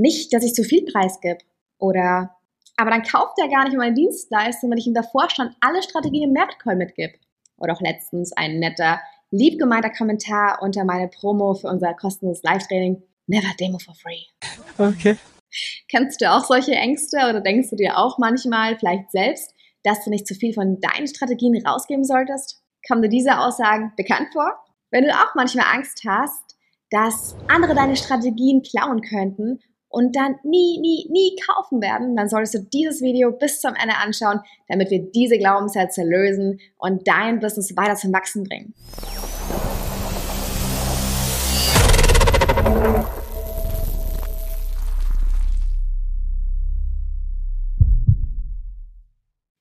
Nicht, dass ich zu viel preisgebe oder aber dann kauft er gar nicht meine Dienstleistung, wenn ich ihm davor schon alle Strategien im Mehrwertcall mitgebe. Oder auch letztens ein netter, liebgemeinter Kommentar unter meine Promo für unser kostenloses Live-Training. Never Demo for free. Okay. Kennst du auch solche Ängste oder denkst du dir auch manchmal, vielleicht selbst, dass du nicht zu viel von deinen Strategien rausgeben solltest? Kommen dir diese Aussagen bekannt vor? Wenn du auch manchmal Angst hast, dass andere deine Strategien klauen könnten und dann nie kaufen werden, dann solltest du dieses Video bis zum Ende anschauen, damit wir diese Glaubenssätze lösen und dein Business weiter zum Wachsen bringen.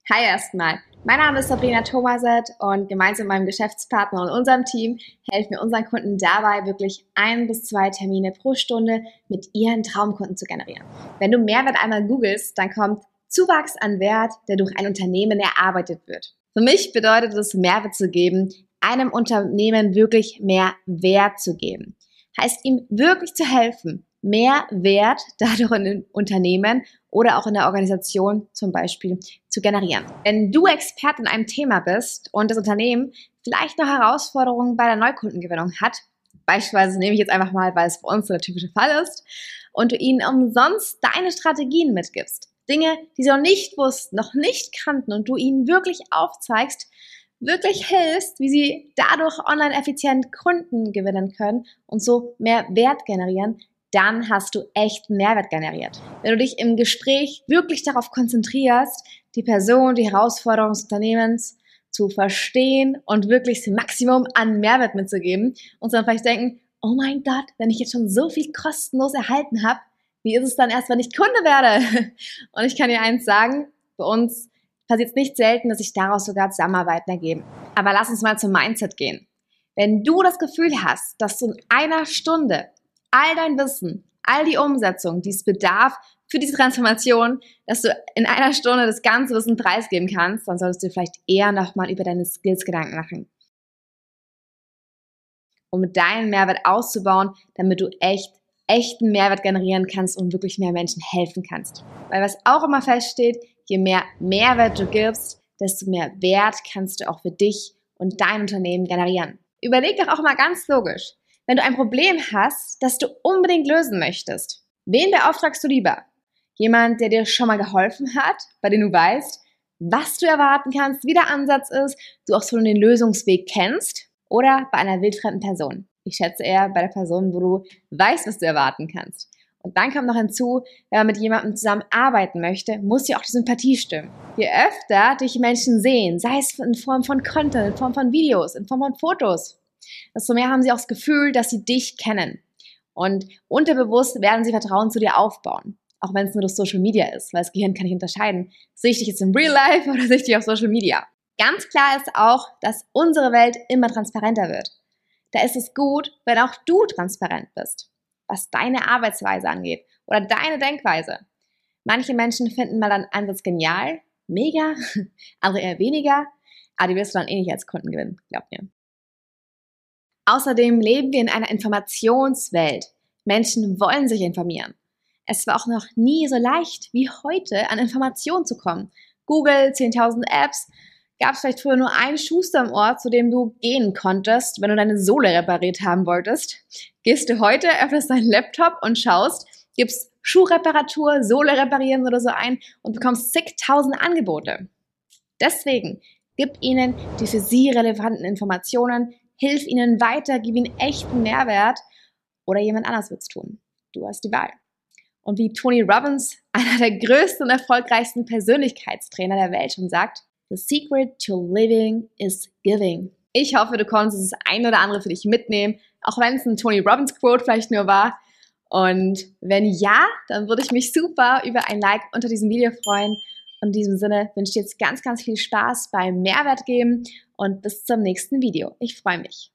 Hi erstmal, mein Name ist Sabrina Thomaset und gemeinsam mit meinem Geschäftspartner und unserem Team helfen wir unseren Kunden dabei, wirklich 1 bis 2 Termine pro Stunde mit ihren Traumkunden zu generieren. Wenn du Mehrwert einmal googelst, dann kommt Zuwachs an Wert, der durch ein Unternehmen erarbeitet wird. Für mich bedeutet es, Mehrwert zu geben, einem Unternehmen wirklich mehr Wert zu geben. Heißt ihm wirklich zu helfen, mehr Wert dadurch in den Unternehmen oder auch in der Organisation zum Beispiel zu generieren. Wenn du Experte in einem Thema bist und das Unternehmen vielleicht noch Herausforderungen bei der Neukundengewinnung hat, beispielsweise nehme ich jetzt einfach mal, weil es bei uns so der typische Fall ist, und du ihnen umsonst deine Strategien mitgibst, Dinge, die sie noch nicht wussten, noch nicht kannten und du ihnen wirklich aufzeigst, wirklich hilfst, wie sie dadurch online effizient Kunden gewinnen können und so mehr Wert generieren, dann hast du echt Mehrwert generiert. Wenn du dich im Gespräch wirklich darauf konzentrierst, die Person, die Herausforderung des Unternehmens zu verstehen und wirklich das Maximum an Mehrwert mitzugeben und dann vielleicht denken, oh mein Gott, wenn ich jetzt schon so viel kostenlos erhalten habe, wie ist es dann erst, wenn ich Kunde werde? Und ich kann dir eins sagen, bei uns passiert es nicht selten, dass sich daraus sogar Zusammenarbeiten ergeben. Aber lass uns mal zum Mindset gehen. Wenn du das Gefühl hast, dass du in einer Stunde all dein Wissen, all die Umsetzung, die es bedarf für diese Transformation, dass du in einer Stunde das ganze Wissen preisgeben kannst, dann solltest du vielleicht eher nochmal über deine Skills Gedanken machen. Um deinen Mehrwert auszubauen, damit du echten Mehrwert generieren kannst und wirklich mehr Menschen helfen kannst. Weil was auch immer feststeht, je mehr Mehrwert du gibst, desto mehr Wert kannst du auch für dich und dein Unternehmen generieren. Überleg doch auch mal ganz logisch. Wenn du ein Problem hast, das du unbedingt lösen möchtest, wen beauftragst du lieber? Jemand, der dir schon mal geholfen hat, bei dem du weißt, was du erwarten kannst, wie der Ansatz ist, du auch schon den Lösungsweg kennst, oder bei einer wildfremden Person? Ich schätze eher bei der Person, wo du weißt, was du erwarten kannst. Und dann kommt noch hinzu, wenn man mit jemandem zusammen arbeiten möchte, muss ja auch die Sympathie stimmen. Je öfter dich Menschen sehen, sei es in Form von Content, in Form von Videos, in Form von Fotos, desto mehr haben sie auch das Gefühl, dass sie dich kennen. Und unterbewusst werden sie Vertrauen zu dir aufbauen. Auch wenn es nur durch Social Media ist, weil das Gehirn kann nicht unterscheiden, sehe ich dich jetzt im Real Life oder sehe ich dich auf Social Media. Ganz klar ist auch, dass unsere Welt immer transparenter wird. Da ist es gut, wenn auch du transparent bist, was deine Arbeitsweise angeht oder deine Denkweise. Manche Menschen finden mal deinen Ansatz genial, mega, andere eher weniger, aber die wirst du dann eh nicht als Kunden gewinnen, glaub mir. Außerdem leben wir in einer Informationswelt. Menschen wollen sich informieren. Es war auch noch nie so leicht wie heute, an Informationen zu kommen. Google, 10.000 Apps, gab es vielleicht früher nur einen Schuster im Ort, zu dem du gehen konntest, wenn du deine Sohle repariert haben wolltest. Gehst du heute, öffnest deinen Laptop und schaust, gibst Schuhreparatur, Sohle reparieren oder so ein und bekommst zigtausend Angebote. Deswegen gib ihnen die für sie relevanten Informationen, hilf ihnen weiter, gib ihnen echten Mehrwert oder jemand anders wird es tun. Du hast die Wahl. Und wie Tony Robbins, einer der größten und erfolgreichsten Persönlichkeitstrainer der Welt, schon sagt, the secret to living is giving. Ich hoffe, du konntest das ein oder andere für dich mitnehmen, auch wenn es ein Tony Robbins Quote vielleicht nur war. Und wenn ja, dann würde ich mich super über ein Like unter diesem Video freuen. Und in diesem Sinne wünsche ich dir jetzt ganz, ganz viel Spaß beim Mehrwert geben und bis zum nächsten Video. Ich freue mich.